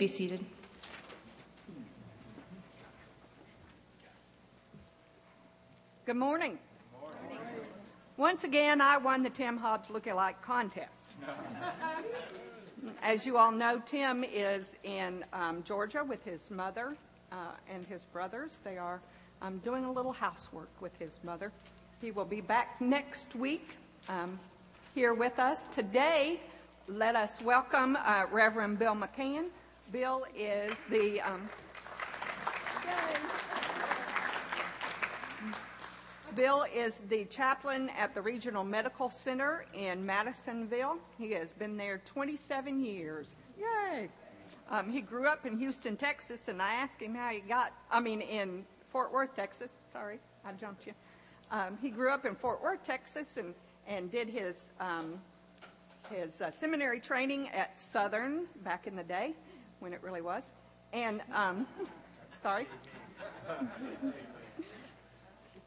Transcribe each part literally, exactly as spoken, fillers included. be seated. Good morning. Good morning. Once again, I won the Tim Hobbs lookalike contest. As you all know, Tim is in um, Georgia with his mother uh, and his brothers. They are um, doing a little housework with his mother. He will be back next week um, here with us. Today, let us welcome uh, Reverend Bill McCann. Bill is the... Um, Bill is the chaplain at the Regional Medical Center in Madisonville. He has been there twenty-seven years. Yay! Um, he grew up in Houston, Texas, and I asked him how he got, I mean, in Fort Worth, Texas. Sorry, I jumped you. Um, he grew up in Fort Worth, Texas, and, and did his, um, his uh, seminary training at Southern back in the day, when it really was. And, um, sorry.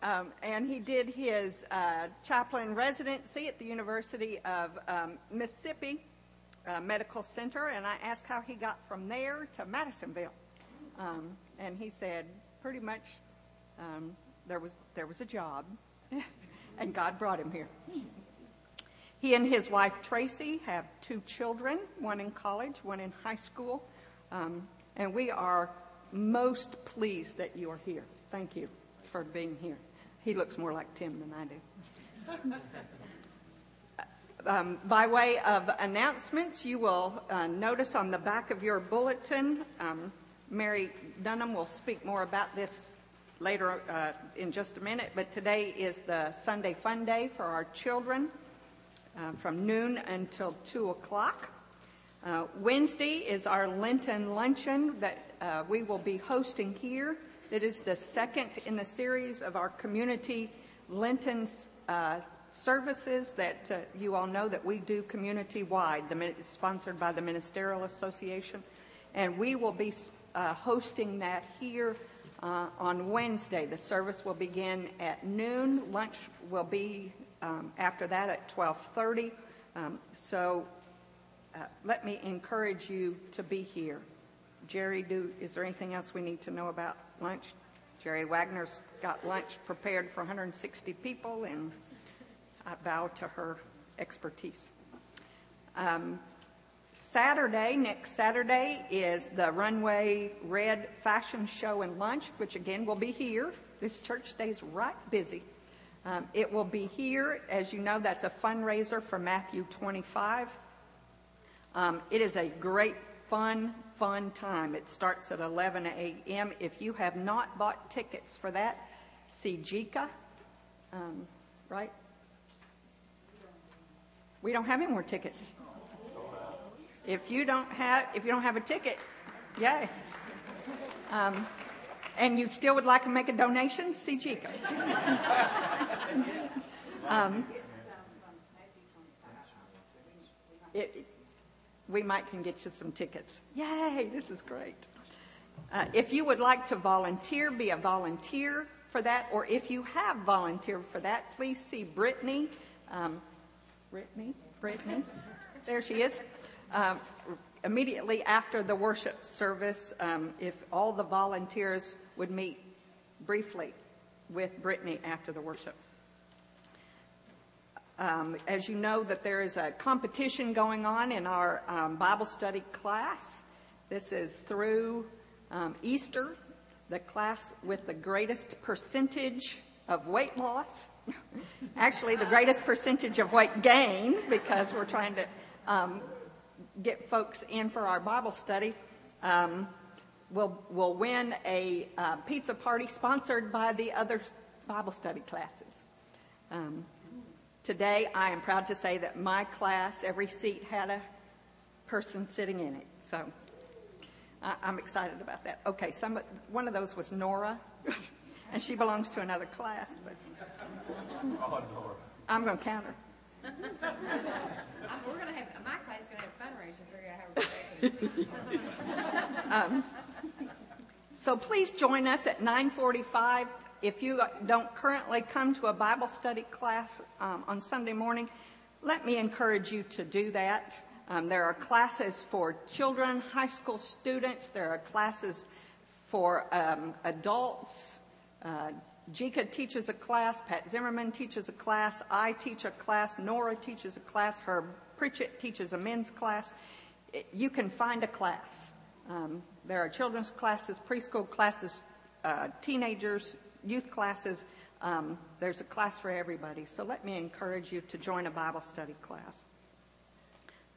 Um, and he did his uh, chaplain residency at the University of um, Mississippi uh, Medical Center, and I asked how he got from there to Madisonville. Um, and he said, pretty much, um, there was there was a job, and God brought him here. He and his wife, Tracy, have two children, one in college, one in high school, um, and we are most pleased that you are here. Thank you for being here. He looks more like Tim than I do. um, by way of announcements, you will uh, notice on the back of your bulletin, um, Mary Dunham will speak more about this later uh, in just a minute, but today is the Sunday Fun Day for our children uh, from noon until two o'clock. Uh, Wednesday is our Lenten Luncheon that uh, we will be hosting here. It is the second in the series of our community Lenten uh, services that uh, you all know that we do community-wide. It's sponsored by the Ministerial Association, and we will be uh, hosting that here uh, on Wednesday. The service will begin at noon. Lunch will be um, after that at twelve thirty. Um, so uh, let me encourage you to be here. Jerry, do, is there anything else we need to know about lunch? Jerry Wagner's got lunch prepared for one hundred sixty people, and I bow to her expertise. Um, Saturday, next Saturday, is the Runway Red Fashion Show and Lunch, which again will be here. This church stays right busy. Um, it will be here. As you know, that's a fundraiser for Matthew twenty-five. Um, it is a great fun, fun time. It starts at eleven a m If you have not bought tickets for that, see Jika, um, right? We don't have any more tickets. If you don't have, if you don't have a ticket, yay. Um, and you still would like to make a donation, see Jika. um, it, We might can get you some tickets. Yay, this is great. Uh, if you would like to volunteer, be a volunteer for that, or if you have volunteered for that, please see Brittany. Um, Brittany? Brittany? There she is. Um, immediately after the worship service, um, if all the volunteers would meet briefly with Brittany after the worship. Um, as you know, that there is a competition going on in our um, Bible study class. This is through um, Easter, the class with the greatest percentage of weight loss. Actually, the greatest percentage of weight gain, because we're trying to um, get folks in for our Bible study. Um, we'll, we'll win a uh, pizza party sponsored by the other Bible study classes. Um, Today, I am proud to say that my class, every seat had a person sitting in it. So I, I'm excited about that. Okay, some, one of those was Nora, and she belongs to another class. But oh, Nora. I'm going to count her. We're gonna have, my class is going to have fundraising to figure out how we're going to. So please join us at nine forty-five. If you don't currently come to a Bible study class um, on Sunday morning, let me encourage you to do that. Um, there are classes for children, high school students. There are classes for um, adults. Uh, Jika teaches a class. Pat Zimmerman teaches a class. I teach a class. Nora teaches a class. Herb Pritchett teaches a men's class. It, you can find a class. Um, there are children's classes, preschool classes, uh, teenagers, youth classes. Um, there's a class for everybody. So let me encourage you to join a Bible study class.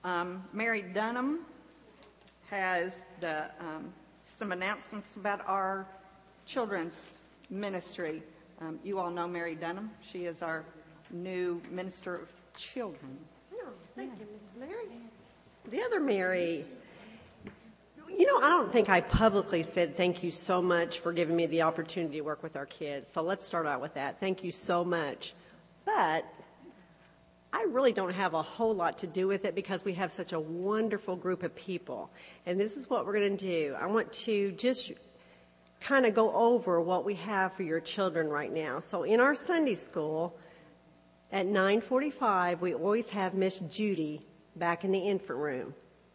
Um, Mary Dunham has the, um, some announcements about our children's ministry. Um, you all know Mary Dunham. She is our new minister of children. Oh, thank yeah. you, Missus Mary. The other Mary. You know, I don't think I publicly said thank you so much for giving me the opportunity to work with our kids. So let's start out with that. Thank you so much. But I really don't have a whole lot to do with it because we have such a wonderful group of people. And this is what we're going to do. I want to just kind of go over what we have for your children right now. So in our Sunday school at nine forty-five, we always have Miss Judy back in the infant room.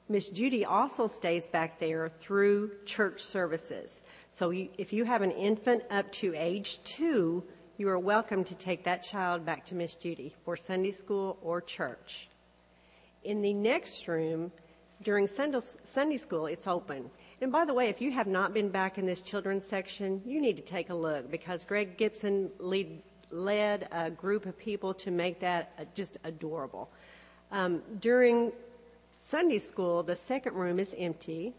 Miss Judy also stays back there through church services. So you, if you have an infant up to age two, you are welcome to take that child back to Miss Judy for Sunday school or church. In the next room, during Sunday school, it's open. And by the way, if you have not been back in this children's section, you need to take a look because Greg Gibson lead, led a group of people to make that just adorable. Um, during Sunday school, the second room is empty.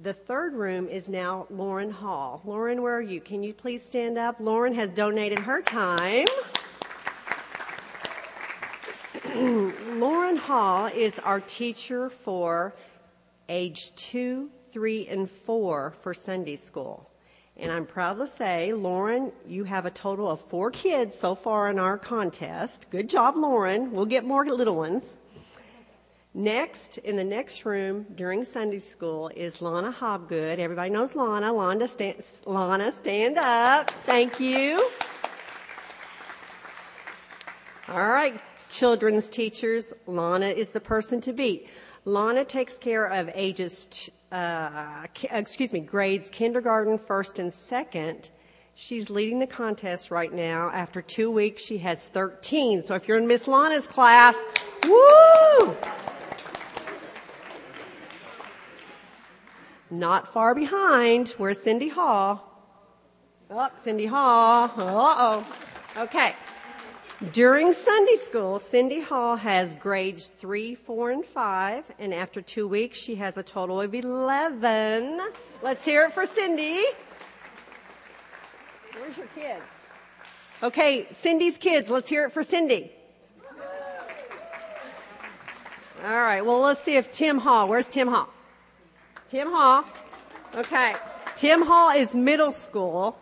The third room is now Lauren Hall. Lauren, where are you? Can you please stand up? Lauren has donated her time. Lauren Hall is our teacher for age two, three, and four for Sunday school. And I'm proud to say, Lauren, you have a total of four kids so far in our contest. Good job, Lauren. We'll get more little ones. Next, in the next room during Sunday school is Lana Hobgood. Everybody knows Lana. Lana, stand, Lana, stand up. Thank you. All right, children's teachers, Lana is the person to beat. Lana takes care of ages, uh, excuse me, grades kindergarten, first, and second. She's leading the contest right now. After two weeks, she has thirteen. So if you're in Miss Lana's class, woo! Not far behind, where's Cindy Hall? Oh, Cindy Hall. Uh-oh. Okay. During Sunday school, Cindy Hall has grades three, four, and five. And after two weeks, she has a total of eleven. Let's hear it for Cindy. Where's your kid? Okay, Cindy's kids. Let's hear it for Cindy. All right. Well, let's see if Tim Hall. Where's Tim Hall? Tim Hall. Okay. Tim Hall is middle school.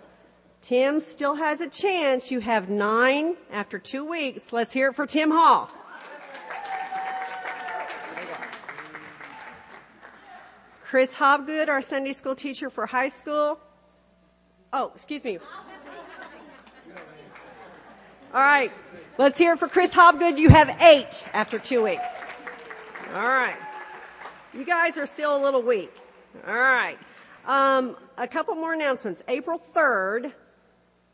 Tim still has a chance. You have nine after two weeks. Let's hear it for Tim Hall. Chris Hobgood, our Sunday school teacher for high school. Oh, excuse me. All right. Let's hear it for Chris Hobgood. You have eight after two weeks. All right. You guys are still a little weak. All right. Um, a couple more announcements. April third,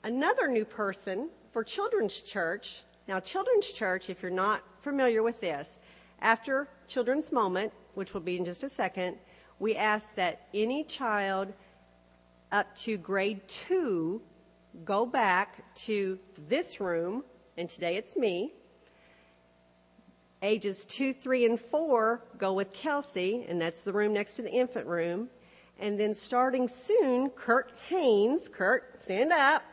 another new person for Children's Church. Now, Children's Church, if you're not familiar with this, after Children's Moment, which will be in just a second, we ask that any child up to grade two go back to this room, and today it's me. Ages two, three, and four go with Kelsey, and that's the room next to the infant room. And then starting soon, Kurt Haynes, Kurt, stand up,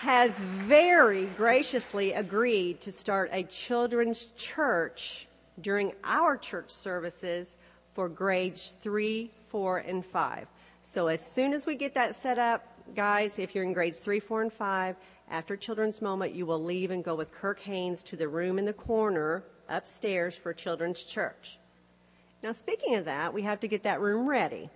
has very graciously agreed to start a children's church during our church services for grades three, four, and five. So as soon as we get that set up, guys, if you're in grades three, four, and five, after Children's Moment, you will leave and go with Kirk Haynes to the room in the corner upstairs for Children's Church. Now, speaking of that, we have to get that room ready.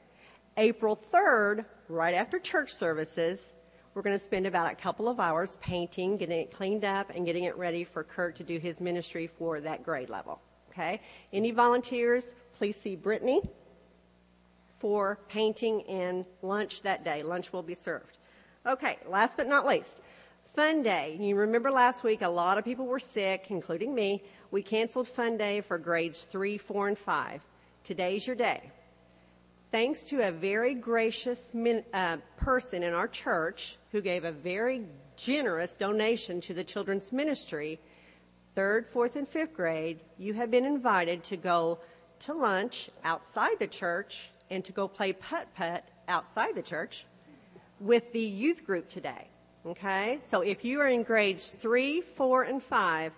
April third, right after church services, We're going to spend about a couple of hours painting, getting it cleaned up, and getting it ready for Kurt to do his ministry for that grade level. Okay? Any volunteers, please see Brittany for painting and lunch that day. Lunch will be served. Okay, last but not least, Fun Day. You remember last week a lot of people were sick, including me. We canceled Fun Day for grades three, four, and five. Today's your day. Thanks to a very gracious min, uh, person in our church who gave a very generous donation to the children's ministry, third, fourth, and fifth grade, you have been invited to go to lunch outside the church and to go play putt-putt outside the church with the youth group today, okay? So if you are in grades three, four, and five,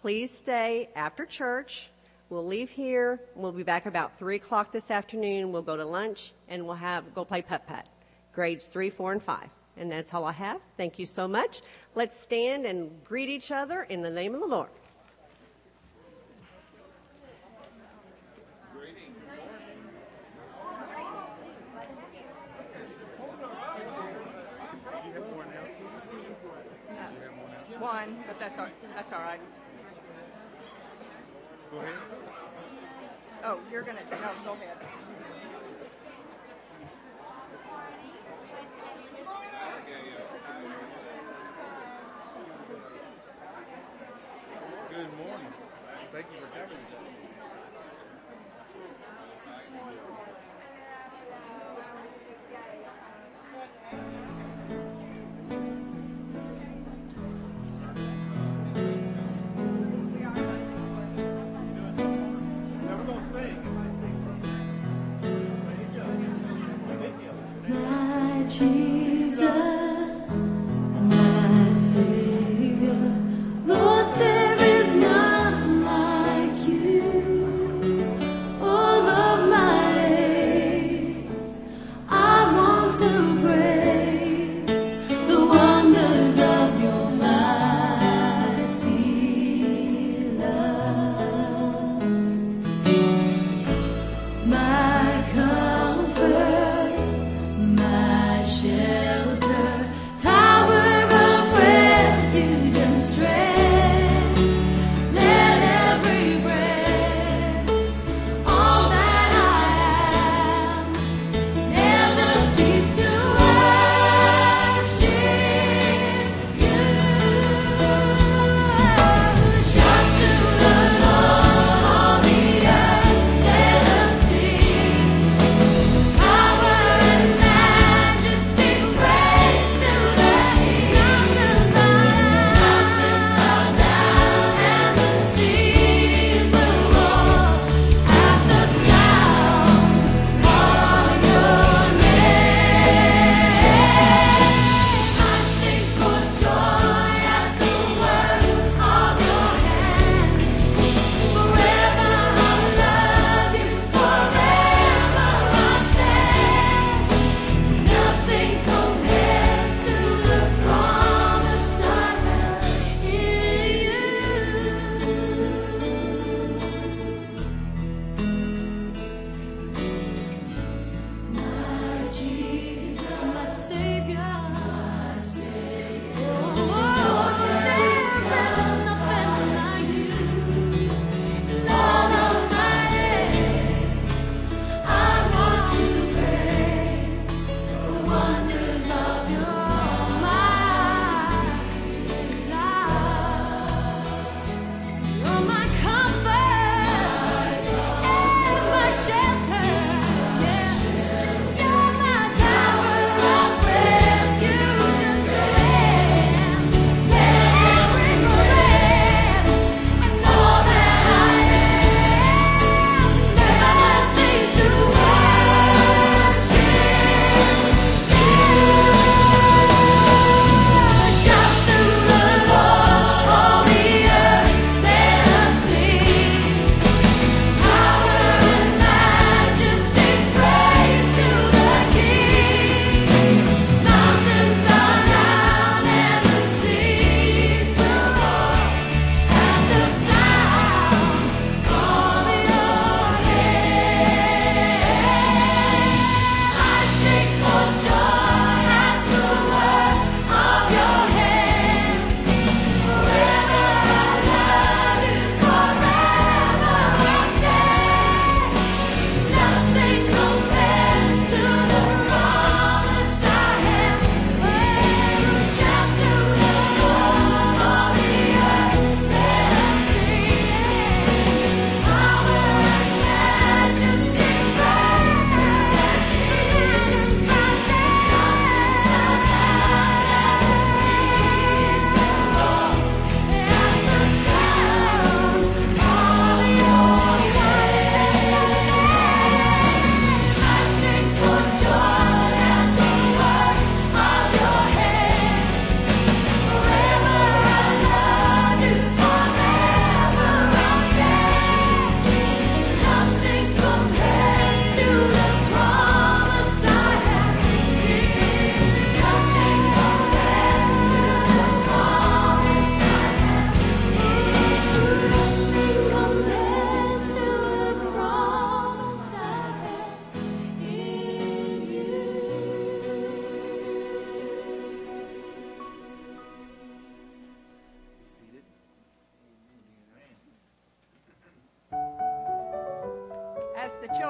please stay after church. We'll leave here. We'll be back about three o'clock this afternoon. We'll go to lunch, and we'll have go play putt-putt, grades three, four, and five. And that's all I have. Thank you so much. Let's stand and greet each other in the name of the Lord. Uh, one, but that's all, that's all right. Go ahead. Oh, you're going to... No, go ahead. Good morning. Thank you for coming. My comfort, my shelter.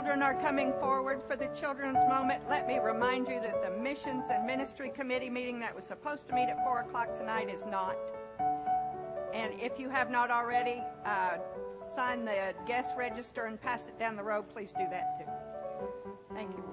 children are coming forward for the children's moment, let me remind you that the Missions and Ministry Committee meeting that was supposed to meet at four o'clock tonight is not. And if you have not already uh, signed the guest register and passed it down the road, please do that too. Thank you.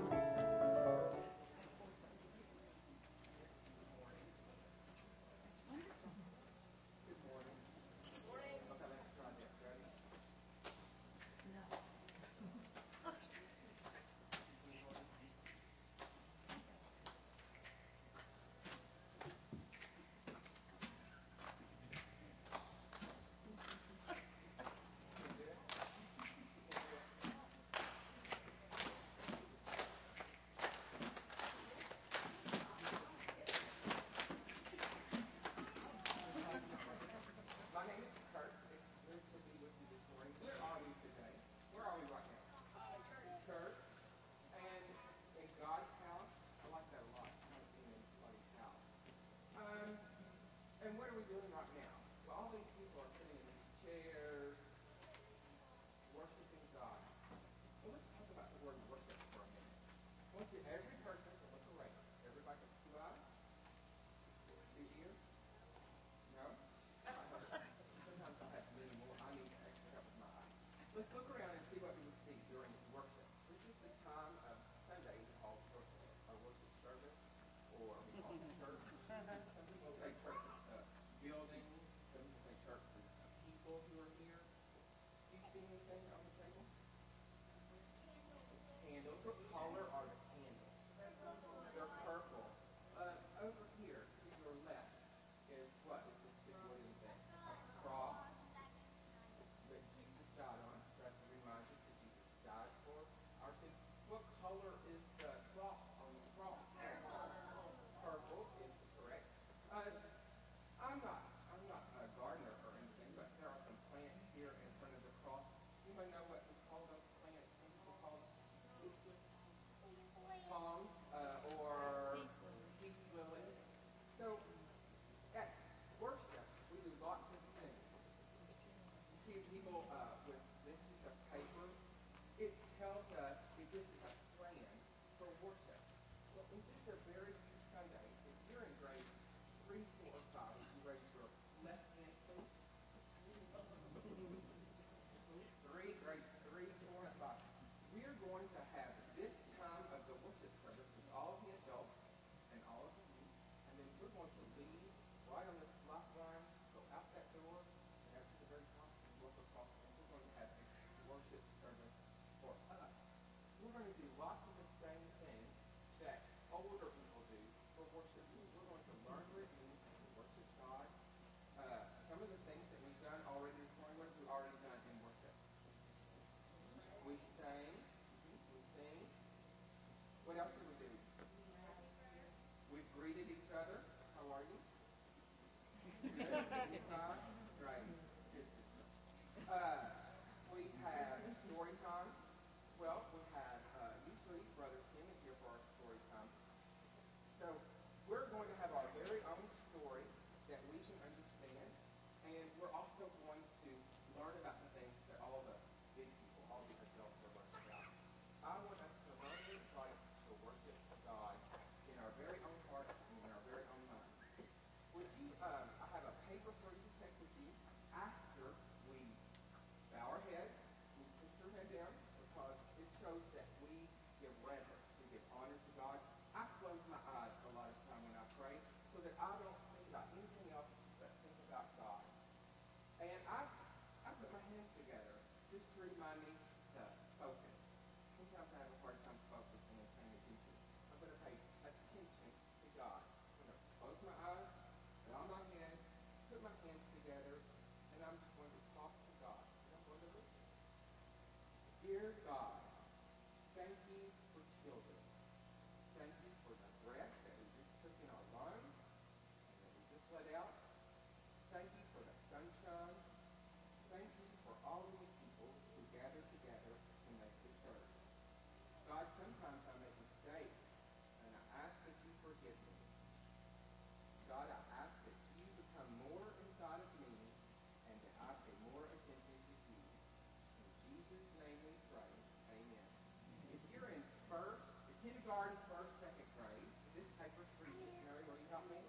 starting first, second grade, this paper is for you. Mary, will you help me?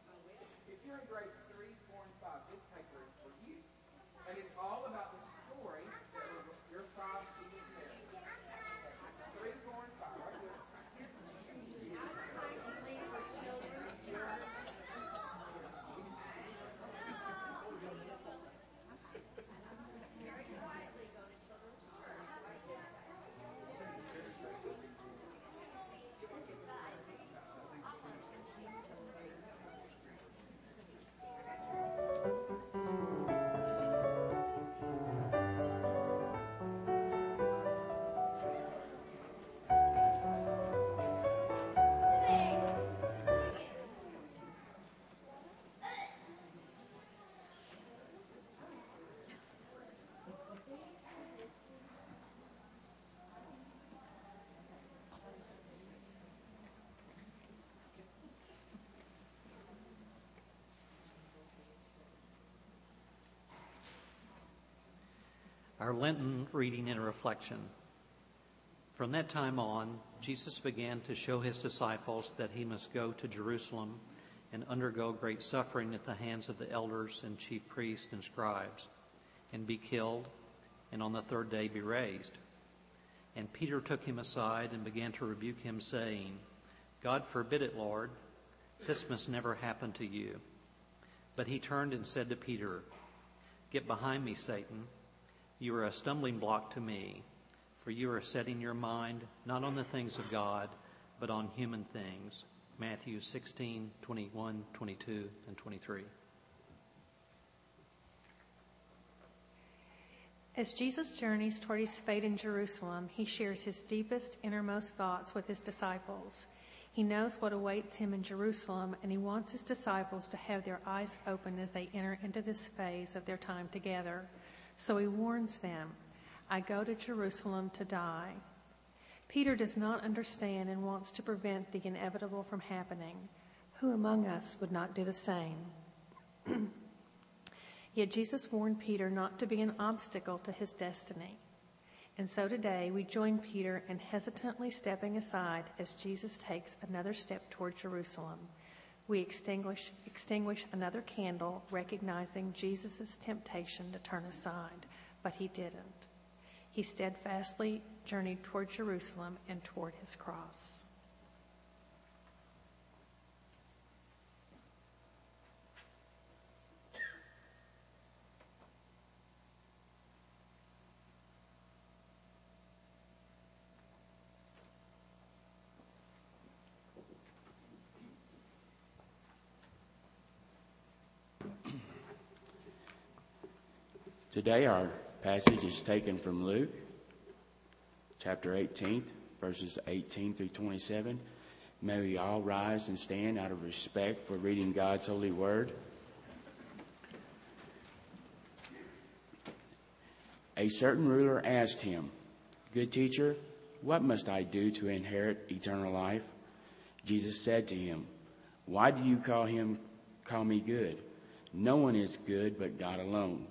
If you're in grades three, four, and five, this paper is for you. And it's all about the story that your five students there. Three, four, and five, right here. Our Lenten reading and reflection. From that time on, Jesus began to show his disciples that he must go to Jerusalem and undergo great suffering at the hands of the elders and chief priests and scribes, and be killed, and on the third day be raised. And Peter took him aside and began to rebuke him, saying, God forbid it, Lord, this must never happen to you. But he turned and said to Peter, Get behind me, Satan. You are a stumbling block to me, for you are setting your mind not on the things of God, but on human things. Matthew sixteen, twenty-one, twenty-two, and twenty-three. As Jesus journeys toward his fate in Jerusalem, he shares his deepest, innermost thoughts with his disciples. He knows what awaits him in Jerusalem, and he wants his disciples to have their eyes open as they enter into this phase of their time together. So he warns them, I go to Jerusalem to die. Peter does not understand and wants to prevent the inevitable from happening. Who among us would not do the same? Yet Jesus warned Peter not to be an obstacle to his destiny. And so today we join Peter in hesitantly stepping aside as Jesus takes another step toward Jerusalem. We extinguish, extinguish another candle, recognizing Jesus' temptation to turn aside, but he didn't. He steadfastly journeyed toward Jerusalem and toward his cross. Today our passage is taken from Luke, chapter eighteen, verses eighteen through twenty-seven. May we all rise and stand out of respect for reading God's holy word. A certain ruler asked him, Good teacher, what must I do to inherit eternal life? Jesus said to him, Why do you call him, call me good? No one is good but God alone.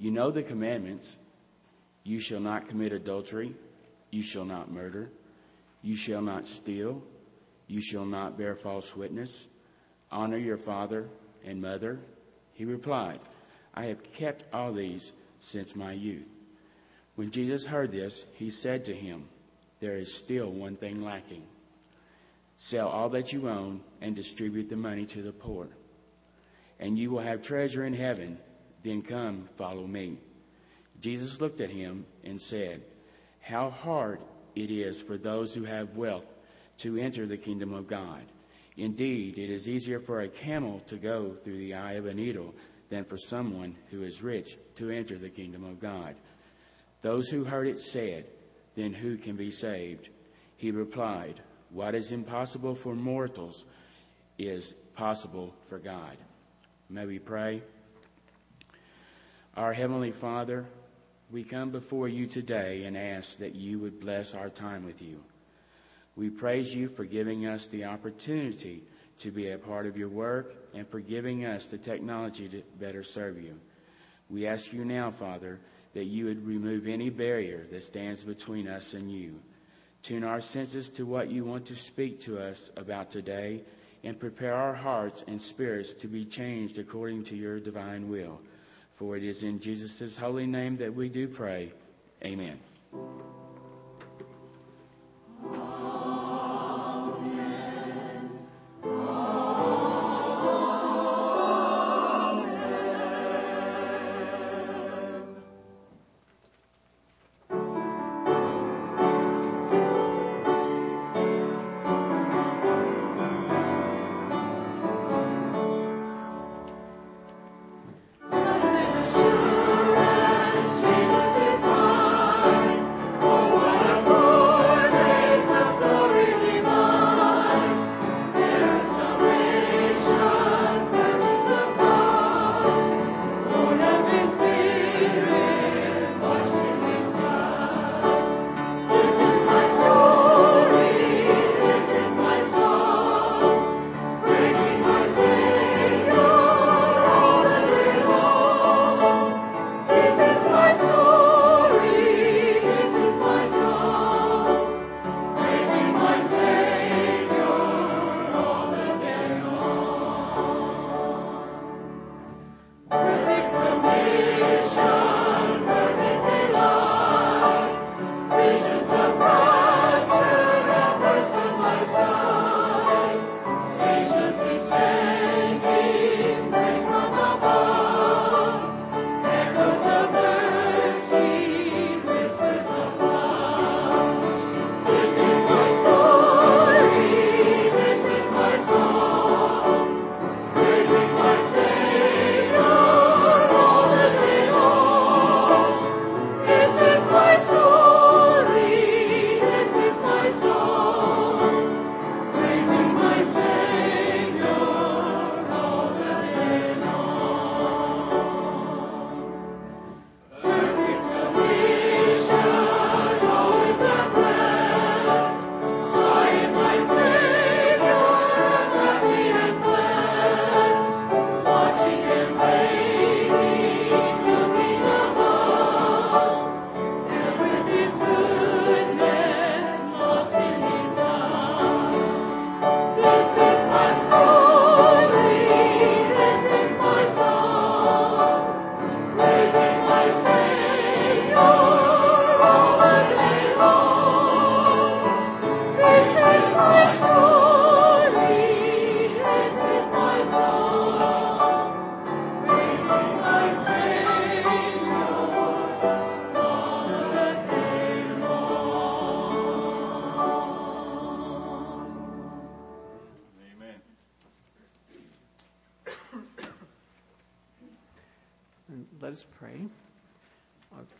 You know the commandments. You shall not commit adultery. You shall not murder. You shall not steal. You shall not bear false witness. Honor your father and mother. He replied, I have kept all these since my youth. When Jesus heard this, he said to him, There is still one thing lacking. Sell all that you own and distribute the money to the poor, and you will have treasure in heaven. Then come, follow me. Jesus looked at him and said, How hard it is for those who have wealth to enter the kingdom of God. Indeed, it is easier for a camel to go through the eye of a needle than for someone who is rich to enter the kingdom of God. Those who heard it said, Then who can be saved? He replied, What is impossible for mortals is possible for God. May we pray. Our Heavenly Father, we come before you today and ask that you would bless our time with you. We praise you for giving us the opportunity to be a part of your work and for giving us the technology to better serve you. We ask you now, Father, that you would remove any barrier that stands between us and you. Tune our senses to what you want to speak to us about today, and prepare our hearts and spirits to be changed according to your divine will. For it is in Jesus' holy name that we do pray. Amen.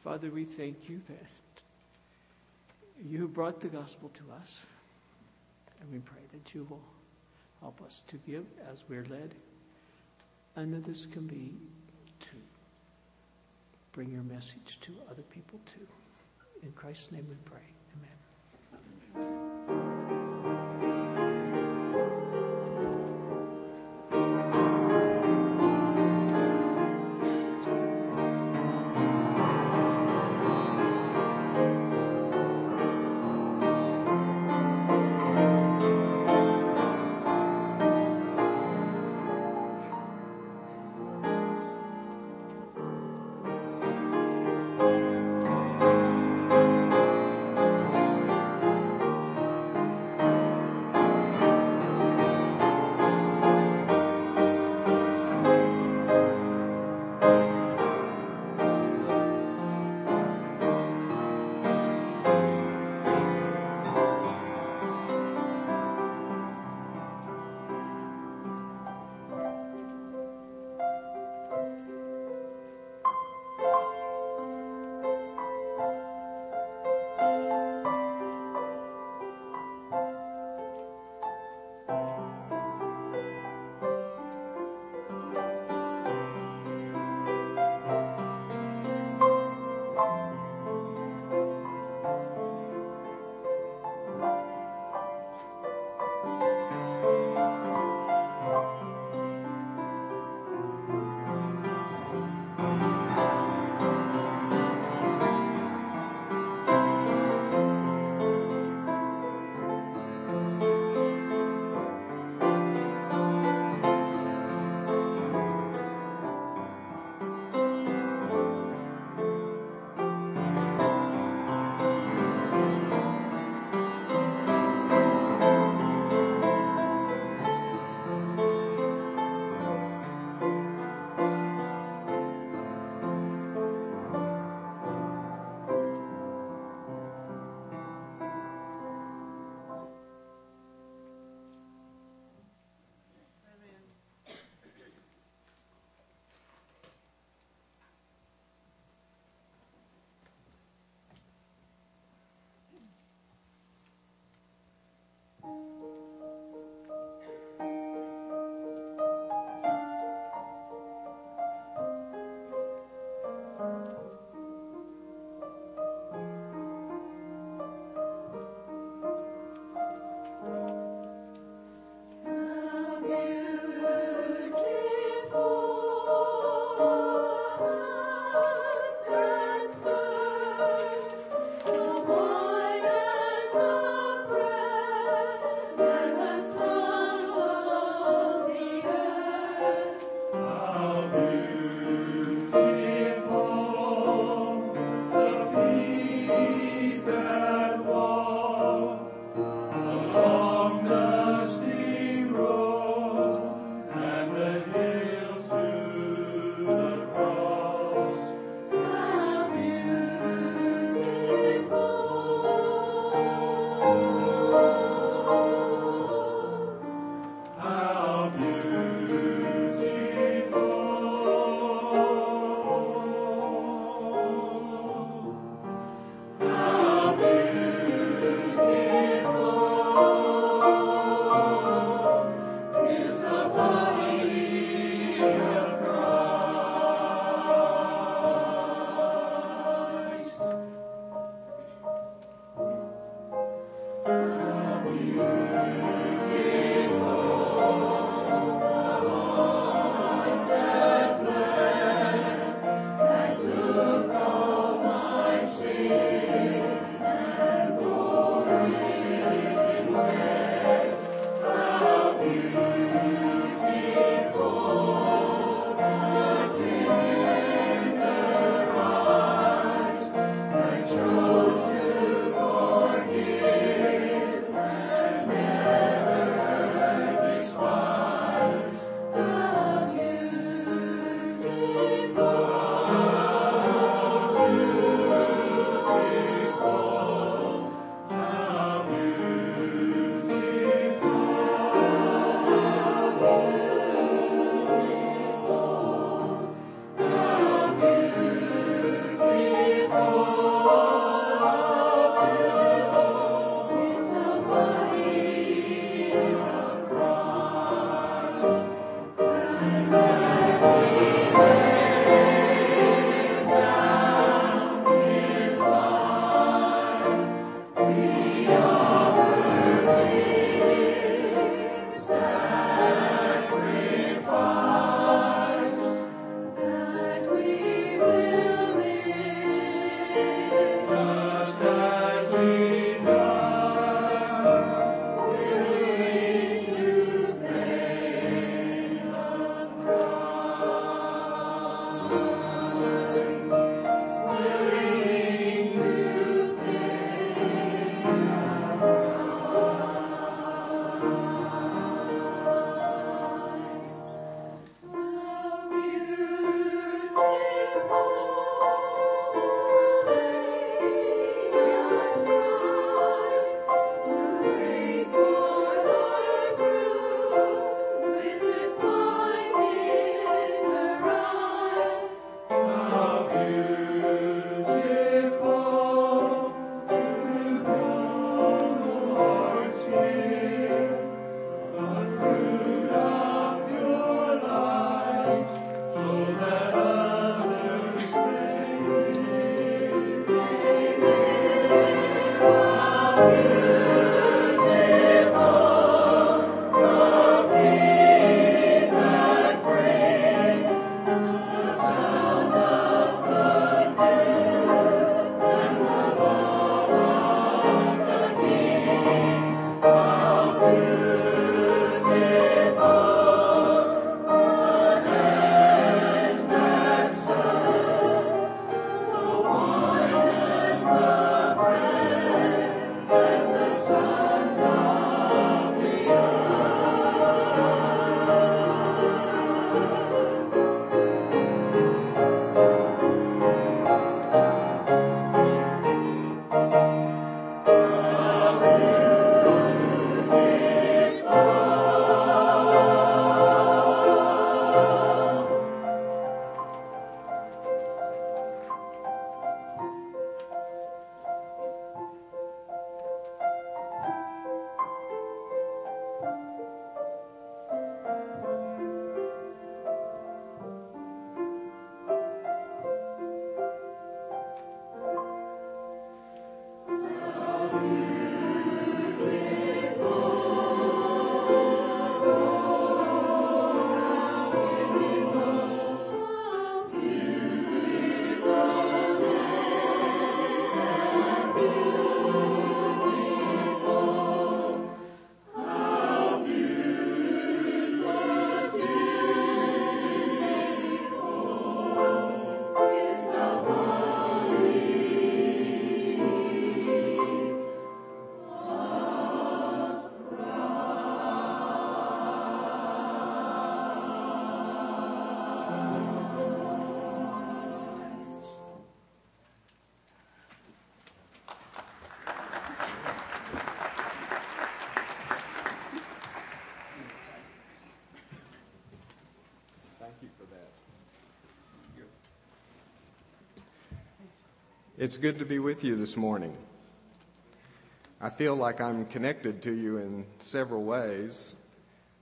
Father, we thank you that you brought the gospel to us, and we pray that you will help us to give as we're led, and that this can be to bring your message to other people too. In Christ's name we pray. Amen. Amen. It's good to be with you this morning. I feel like I'm connected to you in several ways.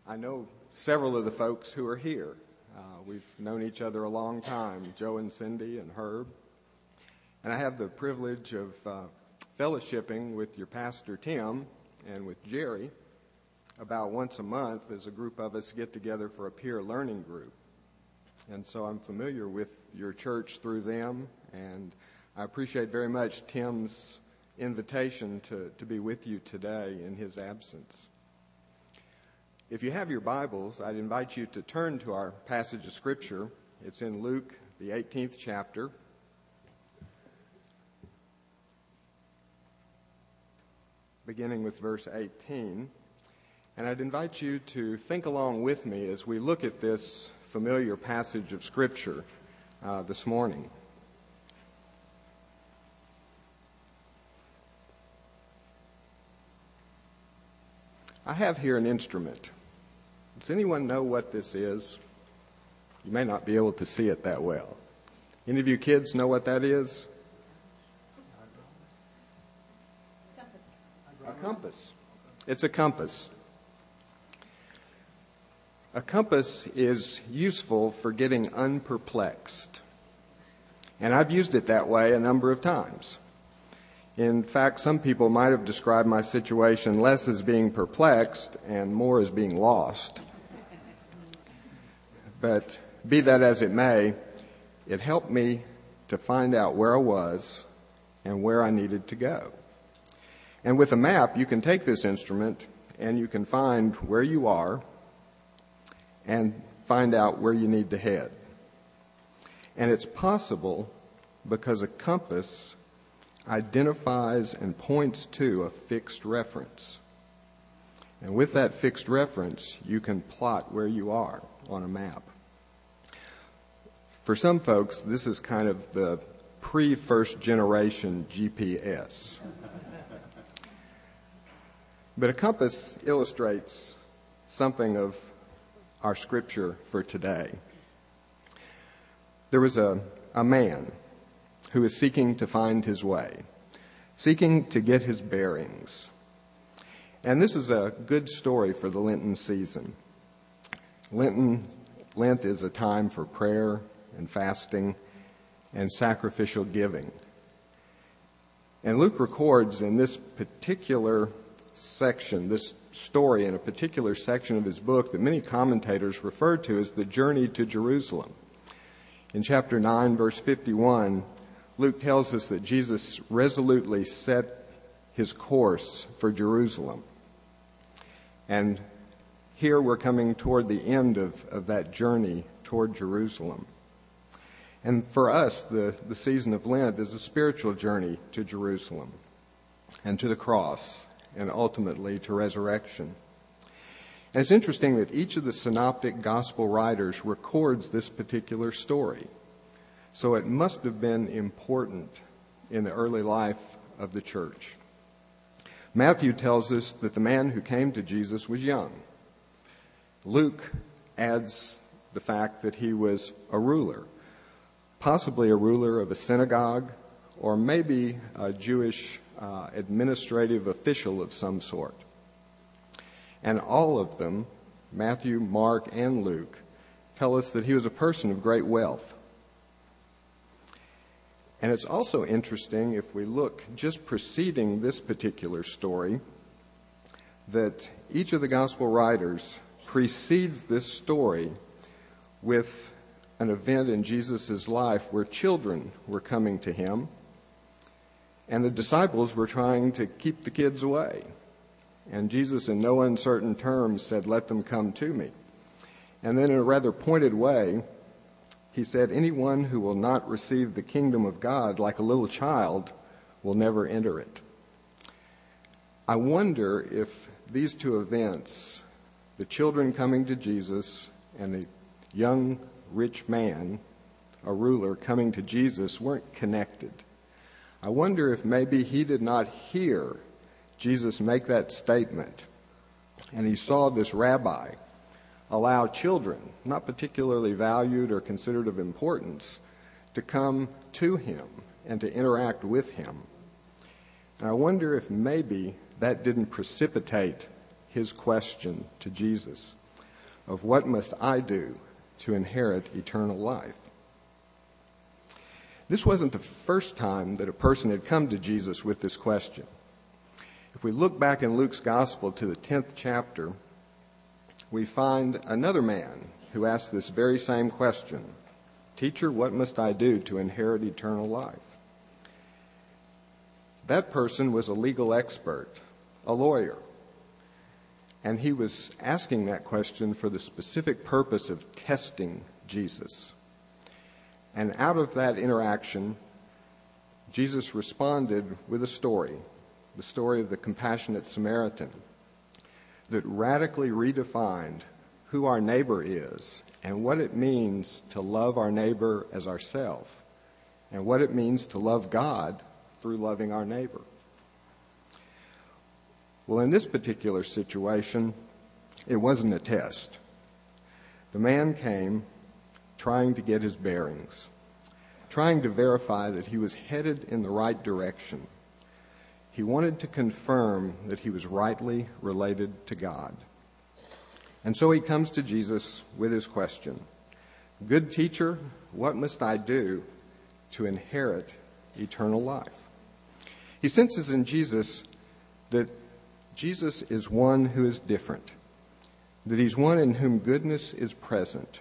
I know several of the folks who are here. Uh, we've known each other a long time, Joe and Cindy and Herb. And I have the privilege of uh, fellowshipping with your pastor, Tim, and with Jerry about once a month as a group of us get together for a peer learning group. And so I'm familiar with your church through them, and I appreciate very much Tim's invitation to, to be with you today in his absence. If you have your Bibles, I'd invite you to turn to our passage of Scripture. It's in Luke, the eighteenth chapter. Beginning with verse eighteen. And I'd invite you to think along with me as we look at this familiar passage of Scripture uh, this morning. I have here an instrument. Does anyone know what this is? You may not be able to see it that well. Any of you kids know what that is? A compass. It's a compass. A compass is useful for getting unperplexed. And I've used it that way a number of times. In fact, some people might have described my situation less as being perplexed and more as being lost. But be that as it may, it helped me to find out where I was and where I needed to go. And with a map, you can take this instrument and you can find where you are and find out where you need to head. And it's possible because a compass identifies and points to a fixed reference. And with that fixed reference, you can plot where you are on a map. For some folks, this is kind of the pre-first generation G P S. But a compass illustrates something of our scripture for today. There was a, a man who is seeking to find his way, seeking to get his bearings. And this is a good story for the Lenten season. Lenten, Lent is a time for prayer and fasting and sacrificial giving. And Luke records in this particular section, this story in a particular section of his book that many commentators refer to as the journey to Jerusalem. In chapter nine, verse fifty-one, Luke tells us that Jesus resolutely set his course for Jerusalem. And here we're coming toward the end of, of that journey toward Jerusalem. And for us, the, the season of Lent is a spiritual journey to Jerusalem and to the cross and ultimately to resurrection. And it's interesting that each of the synoptic gospel writers records this particular story. So it must have been important in the early life of the church. Matthew tells us that the man who came to Jesus was young. Luke adds the fact that he was a ruler, possibly a ruler of a synagogue or maybe a Jewish uh, administrative official of some sort. And all of them, Matthew, Mark, and Luke, tell us that he was a person of great wealth. And it's also interesting, if we look just preceding this particular story, that each of the gospel writers precedes this story with an event in Jesus' life where children were coming to him, and the disciples were trying to keep the kids away. And Jesus, in no uncertain terms, said, "Let them come to me." And then in a rather pointed way, he said, "Anyone who will not receive the kingdom of God like a little child will never enter it." I wonder if these two events, the children coming to Jesus and the young rich man, a ruler, coming to Jesus, weren't connected. I wonder if maybe he did not hear Jesus make that statement, and he saw this rabbi allow children, not particularly valued or considered of importance, to come to him and to interact with him. And I wonder if maybe that didn't precipitate his question to Jesus of what must I do to inherit eternal life? This wasn't the first time that a person had come to Jesus with this question. If we look back in Luke's Gospel to the tenth chapter, we find another man who asked this very same question. Teacher, what must I do to inherit eternal life? That person was a legal expert, a lawyer, and he was asking that question for the specific purpose of testing Jesus. And out of that interaction, Jesus responded with a story, the story of the compassionate Samaritan, that radically redefined who our neighbor is and what it means to love our neighbor as ourselves, and what it means to love God through loving our neighbor. Well, in this particular situation, it wasn't a test. The man came trying to get his bearings, trying to verify that he was headed in the right direction. He wanted to confirm that he was rightly related to God. And so he comes to Jesus with his question, Good teacher, what must I do to inherit eternal life? He senses in Jesus that Jesus is one who is different, that he's one in whom goodness is present.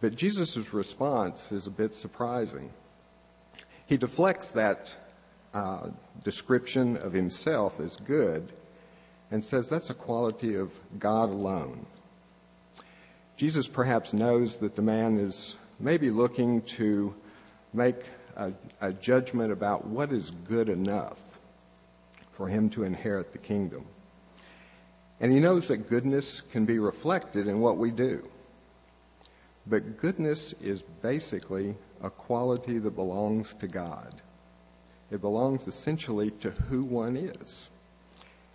But Jesus' response is a bit surprising. He deflects that uh, description of himself as good and says that's a quality of God alone. Jesus perhaps knows that the man is maybe looking to make a, a judgment about what is good enough for him to inherit the kingdom. And he knows that goodness can be reflected in what we do. But goodness is basically a quality that belongs to God. It belongs essentially to who one is.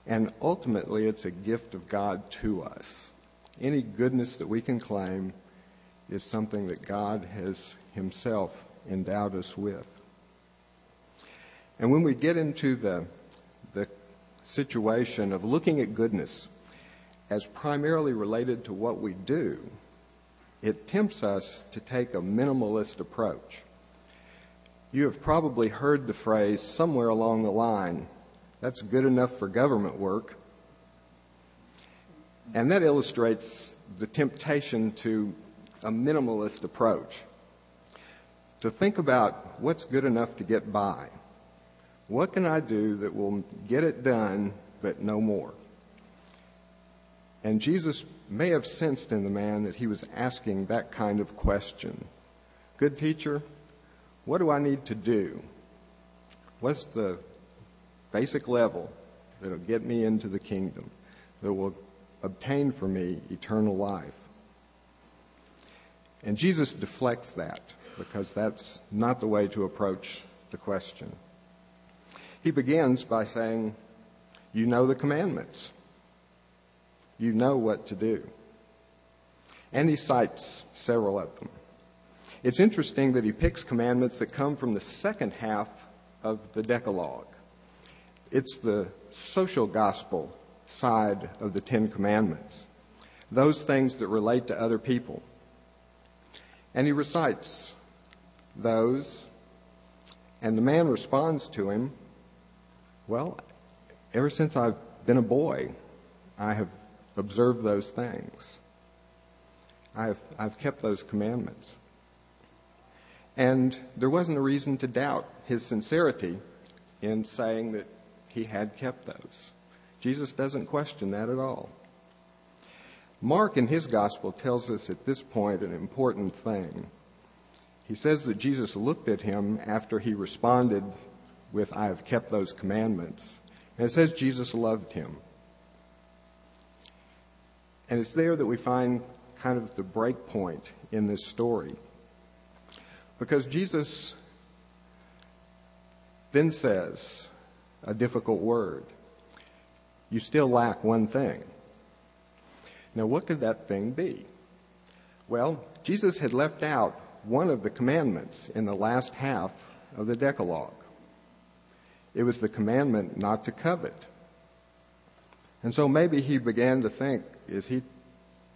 And ultimately, it's a gift of God to us. Any goodness that we can claim is something that God has himself endowed us with. And when we get into the, the situation of looking at goodness as primarily related to what we do, it tempts us to take a minimalist approach. You have probably heard the phrase somewhere along the line, that's good enough for government work. And that illustrates the temptation to a minimalist approach. To think about what's good enough to get by. What can I do that will get it done, but no more? And Jesus may have sensed in the man that he was asking that kind of question. Good teacher, what do I need to do? What's the basic level that will get me into the kingdom, that will obtain for me eternal life? And Jesus deflects that because that's not the way to approach the question. He begins by saying, you know the commandments. You know what to do. And he cites several of them. It's interesting that he picks commandments that come from the second half of the Decalogue. It's the social gospel side of the Ten Commandments, those things that relate to other people. And he recites those, and the man responds to him, well, ever since I've been a boy, I have observe those things. I've, I've kept those commandments. And there wasn't a reason to doubt his sincerity in saying that he had kept those. Jesus doesn't question that at all. Mark in his gospel tells us at this point an important thing. He says that Jesus looked at him after he responded with, I have kept those commandments. And it says Jesus loved him. And it's there that we find kind of the break point in this story. Because Jesus then says a difficult word. You still lack one thing. Now, what could that thing be? Well, Jesus had left out one of the commandments in the last half of the Decalogue. It was the commandment not to covet. And so maybe he began to think, is he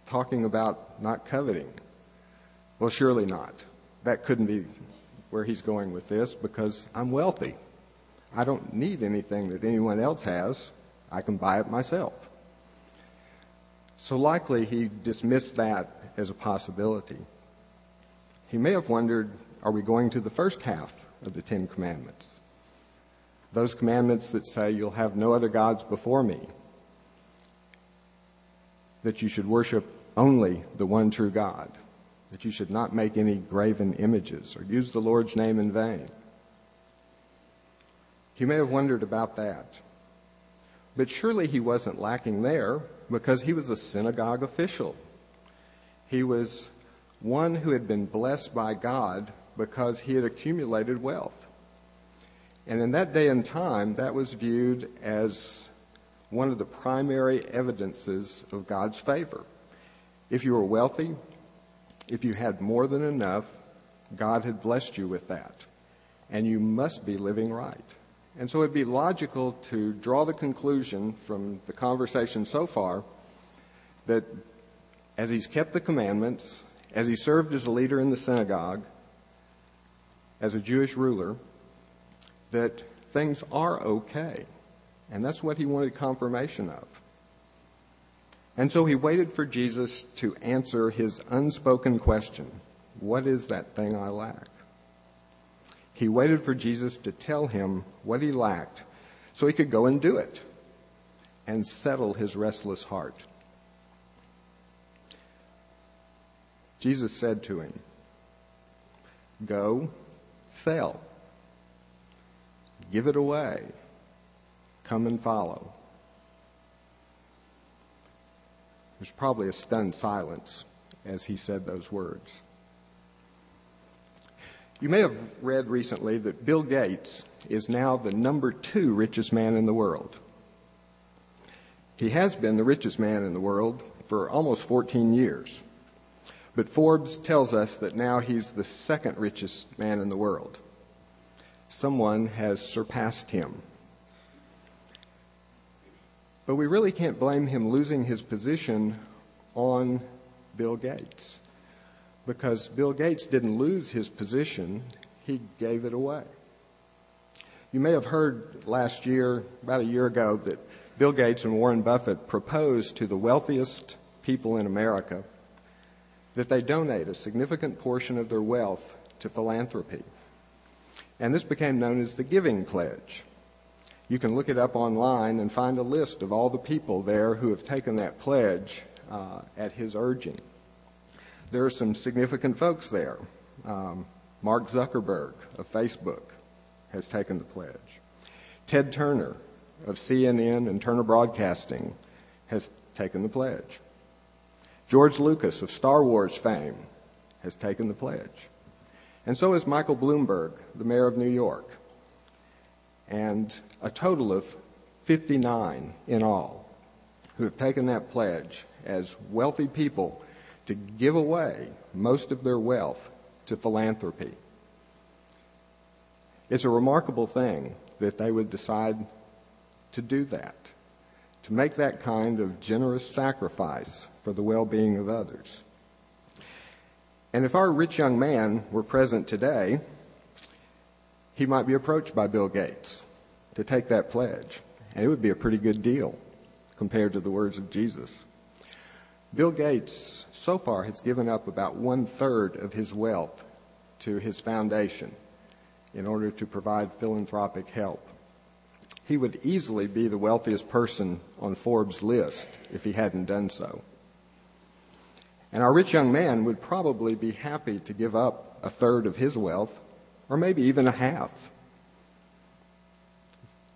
talking about not coveting? Well, surely not. That couldn't be where he's going with this, because I'm wealthy. I don't need anything that anyone else has. I can buy it myself. So likely he dismissed that as a possibility. He may have wondered, are we going to the first half of the Ten Commandments? Those commandments that say you'll have no other gods before me, that you should worship only the one true God, that you should not make any graven images or use the Lord's name in vain. He may have wondered about that. But surely he wasn't lacking there, because he was a synagogue official. He was one who had been blessed by God because he had accumulated wealth. And in that day and time, that was viewed as one of the primary evidences of God's favor. If you were wealthy, if you had more than enough, God had blessed you with that, and you must be living right. And so it would be logical to draw the conclusion from the conversation so far that as he's kept the commandments, as he served as a leader in the synagogue, as a Jewish ruler, that things are okay. And that's what he wanted confirmation of. And so he waited for Jesus to answer his unspoken question, what is that thing I lack? He waited for Jesus to tell him what he lacked so he could go and do it and settle his restless heart. Jesus said to him, go, sell, give it away, come and follow. There's probably a stunned silence as he said those words. You may have read recently that Bill Gates is now the number two richest man in the world. He has been the richest man in the world for almost fourteen years. But Forbes tells us that now he's the second richest man in the world. Someone has surpassed him. But we really can't blame him losing his position on Bill Gates, because Bill Gates didn't lose his position, he gave it away. You may have heard last year, about a year ago, that Bill Gates and Warren Buffett proposed to the wealthiest people in America that they donate a significant portion of their wealth to philanthropy. And this became known as the Giving Pledge. You can look it up online and find a list of all the people there who have taken that pledge uh, at his urging. There are some significant folks there. Um, Mark Zuckerberg of Facebook has taken the pledge. Ted Turner of C N N and Turner Broadcasting has taken the pledge. George Lucas of Star Wars fame has taken the pledge. And so has Michael Bloomberg, the mayor of New York. And a total of fifty-nine in all who have taken that pledge as wealthy people to give away most of their wealth to philanthropy. It's a remarkable thing that they would decide to do that, to make that kind of generous sacrifice for the well-being of others. And if our rich young man were present today, he might be approached by Bill Gates to take that pledge, and it would be a pretty good deal compared to the words of Jesus. Bill Gates so far has given up about one-third of his wealth to his foundation in order to provide philanthropic help. He would easily be the wealthiest person on Forbes' list if he hadn't done so. And our rich young man would probably be happy to give up a third of his wealth, or maybe even a half.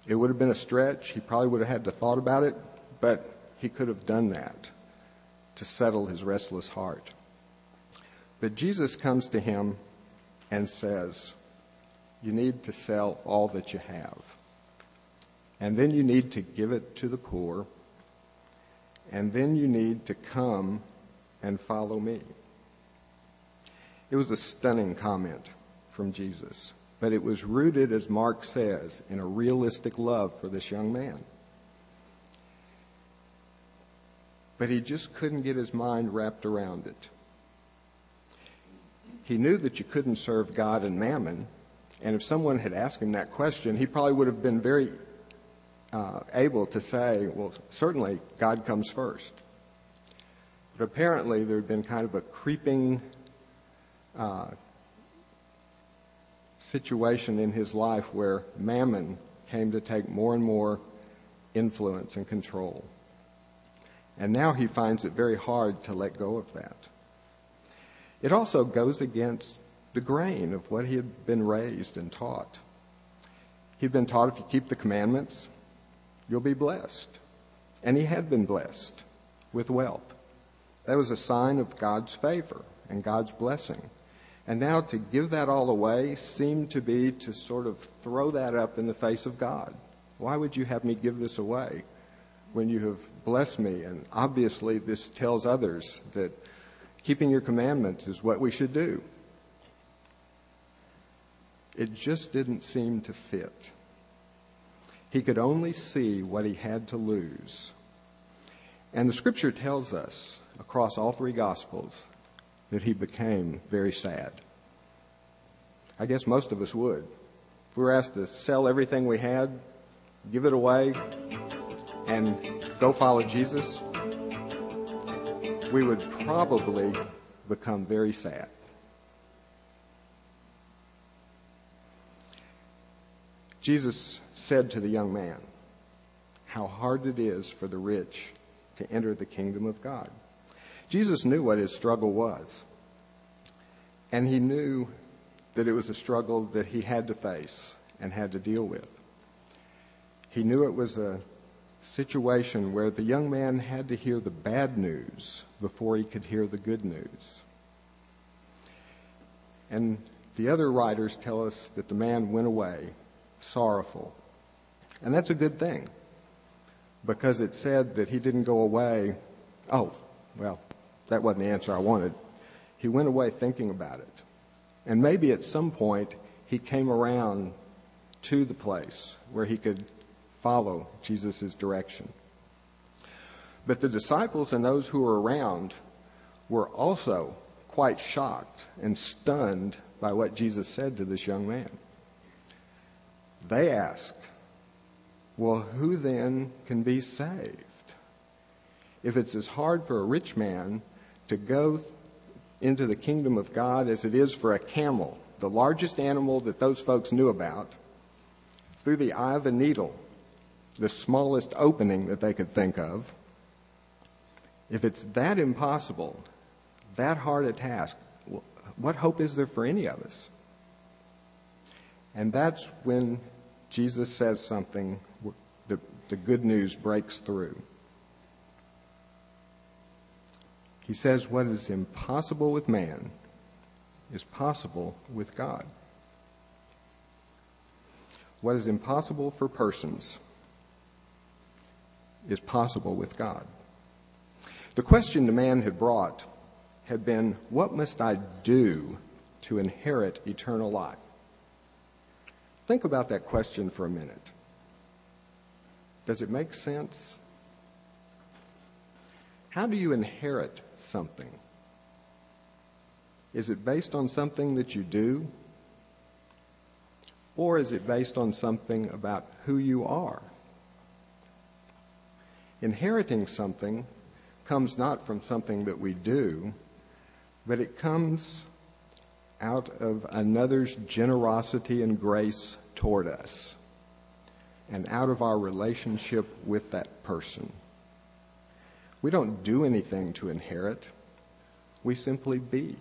It would have been a stretch. He probably would have had to thought about it, but he could have done that to settle his restless heart. But Jesus comes to him and says, you need to sell all that you have, and then you need to give it to the poor, and then you need to come and follow me. It was a stunning comment from Jesus. But it was rooted, as Mark says, in a realistic love for this young man. But he just couldn't get his mind wrapped around it. He knew that you couldn't serve God and mammon, and if someone had asked him that question, he probably would have been very uh, able to say, well, certainly God comes first. But apparently there had been kind of a creeping uh, situation in his life where mammon came to take more and more influence and control. And now he finds it very hard to let go of that. It also goes against the grain of what he had been raised and taught. He'd been taught if you keep the commandments, you'll be blessed. And he had been blessed with wealth. That was a sign of God's favor and God's blessing. And now to give that all away seemed to be to sort of throw that up in the face of God. Why would you have me give this away when you have blessed me? And obviously this tells others that keeping your commandments is what we should do. It just didn't seem to fit. He could only see what he had to lose. And the scripture tells us across all three gospels that he became very sad. I guess most of us would. If we were asked to sell everything we had, give it away, and go follow Jesus, we would probably become very sad. Jesus said to the young man, how hard it is for the rich to enter the kingdom of God. Jesus knew what his struggle was, and he knew that it was a struggle that he had to face and had to deal with. He knew it was a situation where the young man had to hear the bad news before he could hear the good news. And the other writers tell us that the man went away sorrowful. And that's a good thing, because it said that he didn't go away, oh, well, that wasn't the answer I wanted. He went away thinking about it. And maybe at some point he came around to the place where he could follow Jesus' direction. But the disciples and those who were around were also quite shocked and stunned by what Jesus said to this young man. They asked, well, who then can be saved? If it's as hard for a rich man to go into the kingdom of God as it is for a camel, the largest animal that those folks knew about, through the eye of a needle, the smallest opening that they could think of, if it's that impossible, that hard a task, what hope is there for any of us? And that's when Jesus says something, the, the good news breaks through. He says what is impossible with man is possible with God. What is impossible for persons is possible with God. The question the man had brought had been, what must I do to inherit eternal life? Think about that question for a minute. Does it make sense? How do you inherit something? Is it based on something that you do? Or is it based on something about who you are? Inheriting something comes not from something that we do, but it comes out of another's generosity and grace toward us, and out of our relationship with that person. We don't do anything to inherit. We simply be.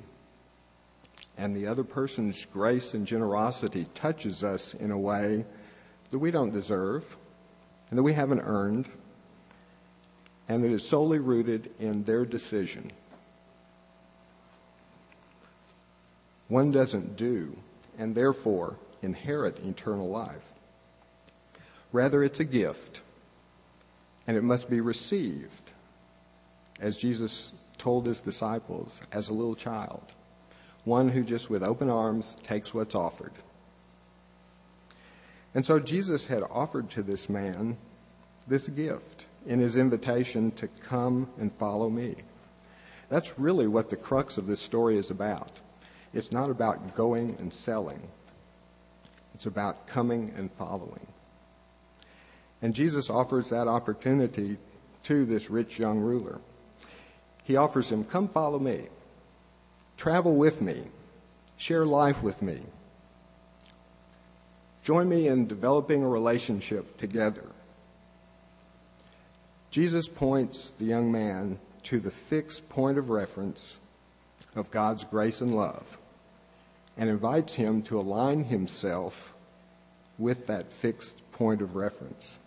And the other person's grace and generosity touches us in a way that we don't deserve and that we haven't earned, and that is solely rooted in their decision. One doesn't do and therefore inherit eternal life. Rather, it's a gift, and it must be received. As Jesus told his disciples, as a little child, one who just with open arms takes what's offered. And so Jesus had offered to this man this gift in his invitation to come and follow me. That's really what the crux of this story is about. It's not about going and selling. It's about coming and following. And Jesus offers that opportunity to this rich young ruler. He offers him, come follow me, travel with me, share life with me. Join me in developing a relationship together. Jesus points the young man to the fixed point of reference of God's grace and love and invites him to align himself with that fixed point of reference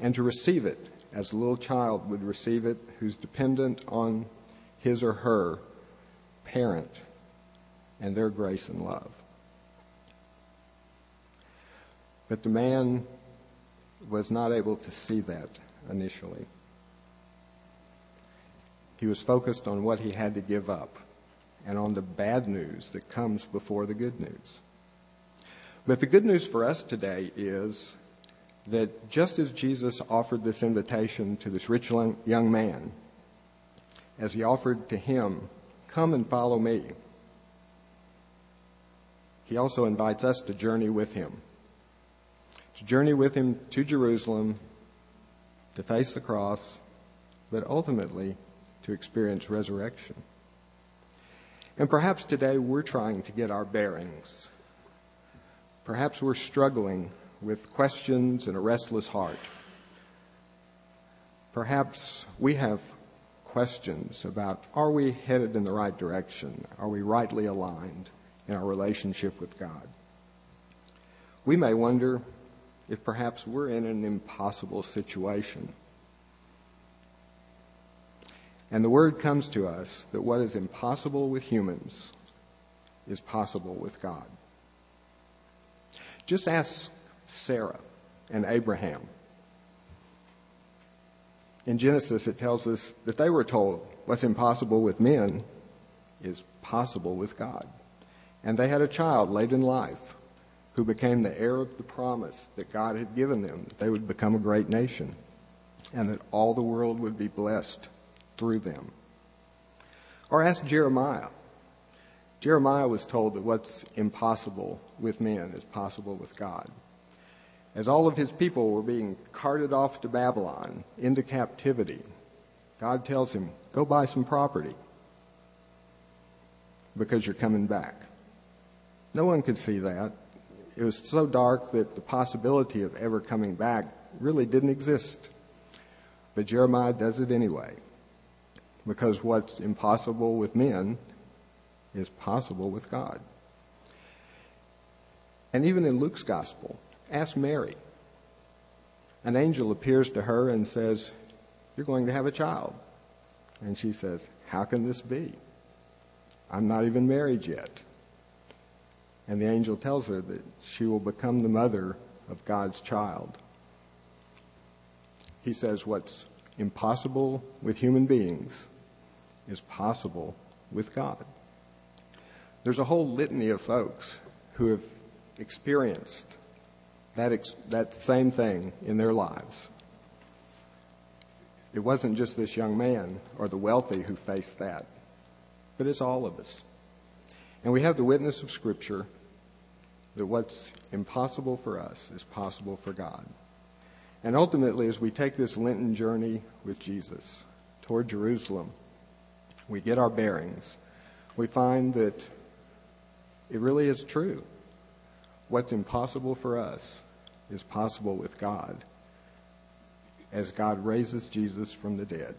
and to receive it as a little child would receive it who's dependent on his or her parent and their grace and love. But the man was not able to see that initially. He was focused on what he had to give up and on the bad news that comes before the good news. But the good news for us today is that just as Jesus offered this invitation to this rich young man, as he offered to him, come and follow me, he also invites us to journey with him, to journey with him to Jerusalem, to face the cross, but ultimately to experience resurrection. And perhaps today we're trying to get our bearings. Perhaps we're struggling with questions and a restless heart. Perhaps we have questions about, are we headed in the right direction? Are we rightly aligned in our relationship with God? We may wonder if perhaps we're in an impossible situation. And the word comes to us that what is impossible with humans is possible with God. Just ask Sarah and Abraham. In Genesis, it tells us that they were told what's impossible with men is possible with God. And they had a child late in life who became the heir of the promise that God had given them, that they would become a great nation and that all the world would be blessed through them. Or ask Jeremiah. Jeremiah was told that what's impossible with men is possible with God. As all of his people were being carted off to Babylon into captivity, God tells him, go buy some property because you're coming back. No one could see that. It was so dark that the possibility of ever coming back really didn't exist. But Jeremiah does it anyway, because what's impossible with men is possible with God. And even in Luke's gospel, ask Mary. An angel appears to her and says, you're going to have a child. And she says, how can this be? I'm not even married yet. And the angel tells her that she will become the mother of God's child. He says what's impossible with human beings is possible with God. There's a whole litany of folks who have experienced that, ex- that same thing in their lives. It wasn't just this young man or the wealthy who faced that, but it's all of us. And we have the witness of Scripture that what's impossible for us is possible for God. And ultimately, as we take this Lenten journey with Jesus toward Jerusalem, we get our bearings. We find that it really is true. What's impossible for us is possible with God as God raises Jesus from the dead.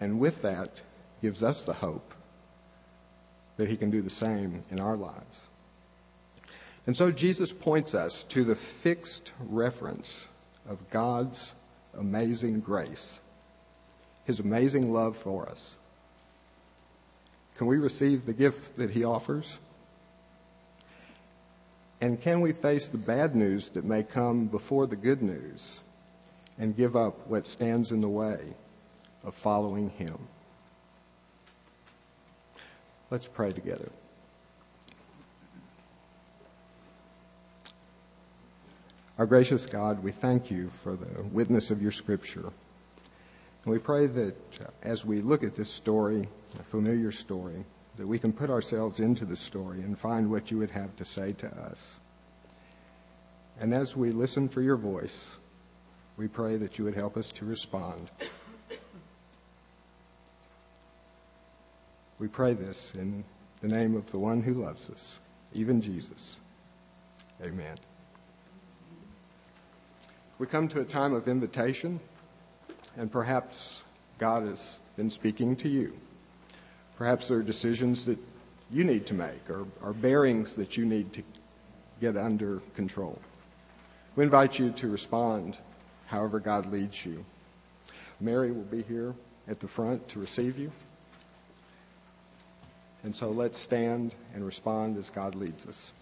And with that, gives us the hope that he can do the same in our lives. And so Jesus points us to the fixed reference of God's amazing grace, his amazing love for us. Can we receive the gift that he offers? And can we face the bad news that may come before the good news and give up what stands in the way of following him? Let's pray together. Our gracious God, we thank you for the witness of your scripture. And we pray that as we look at this story, a familiar story, that we can put ourselves into the story and find what you would have to say to us. And as we listen for your voice, we pray that you would help us to respond. We pray this in the name of the one who loves us, even Jesus. Amen. We come to a time of invitation, and perhaps God has been speaking to you. Perhaps there are decisions that you need to make or, or bearings that you need to get under control. We invite you to respond however God leads you. Mary will be here at the front to receive you. And so let's stand and respond as God leads us.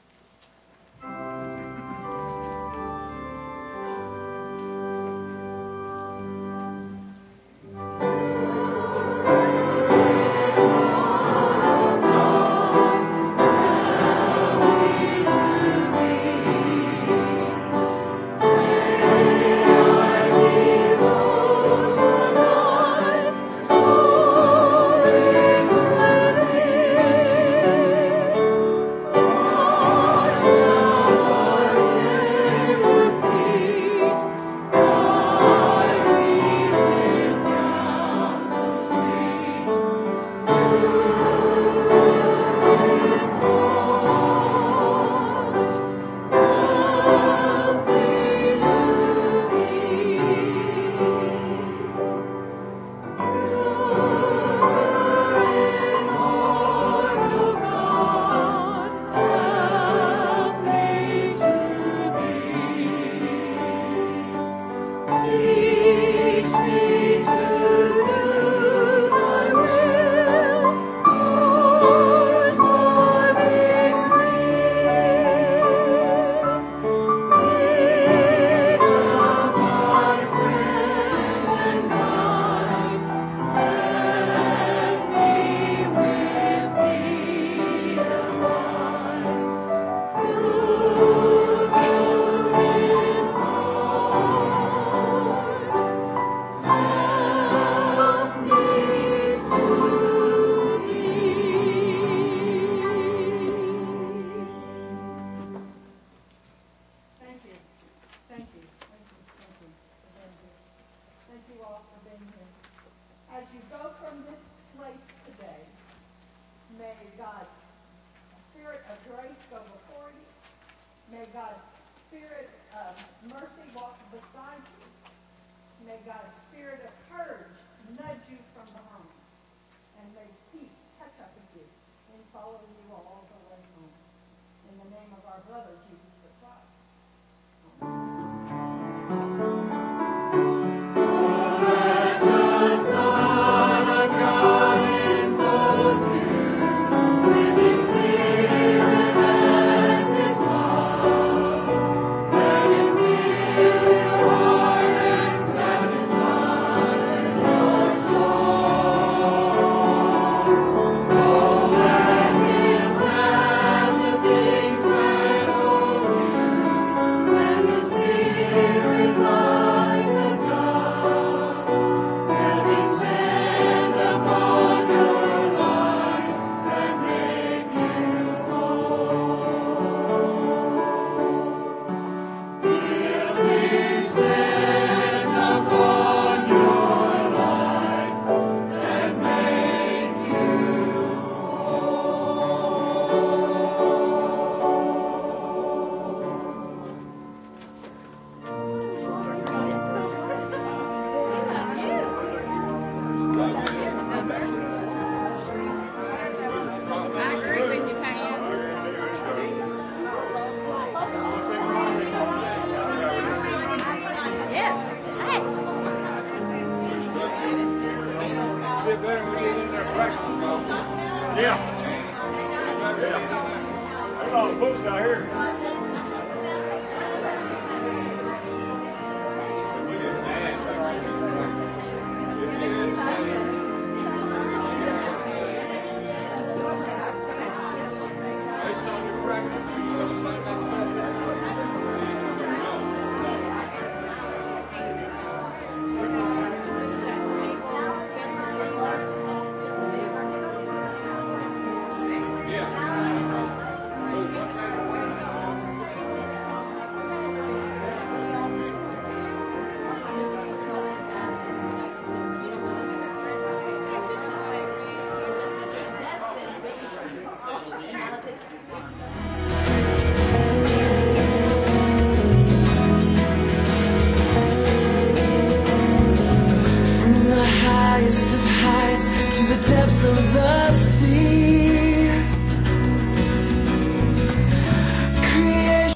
Yeah. Yeah. Oh, folks out here.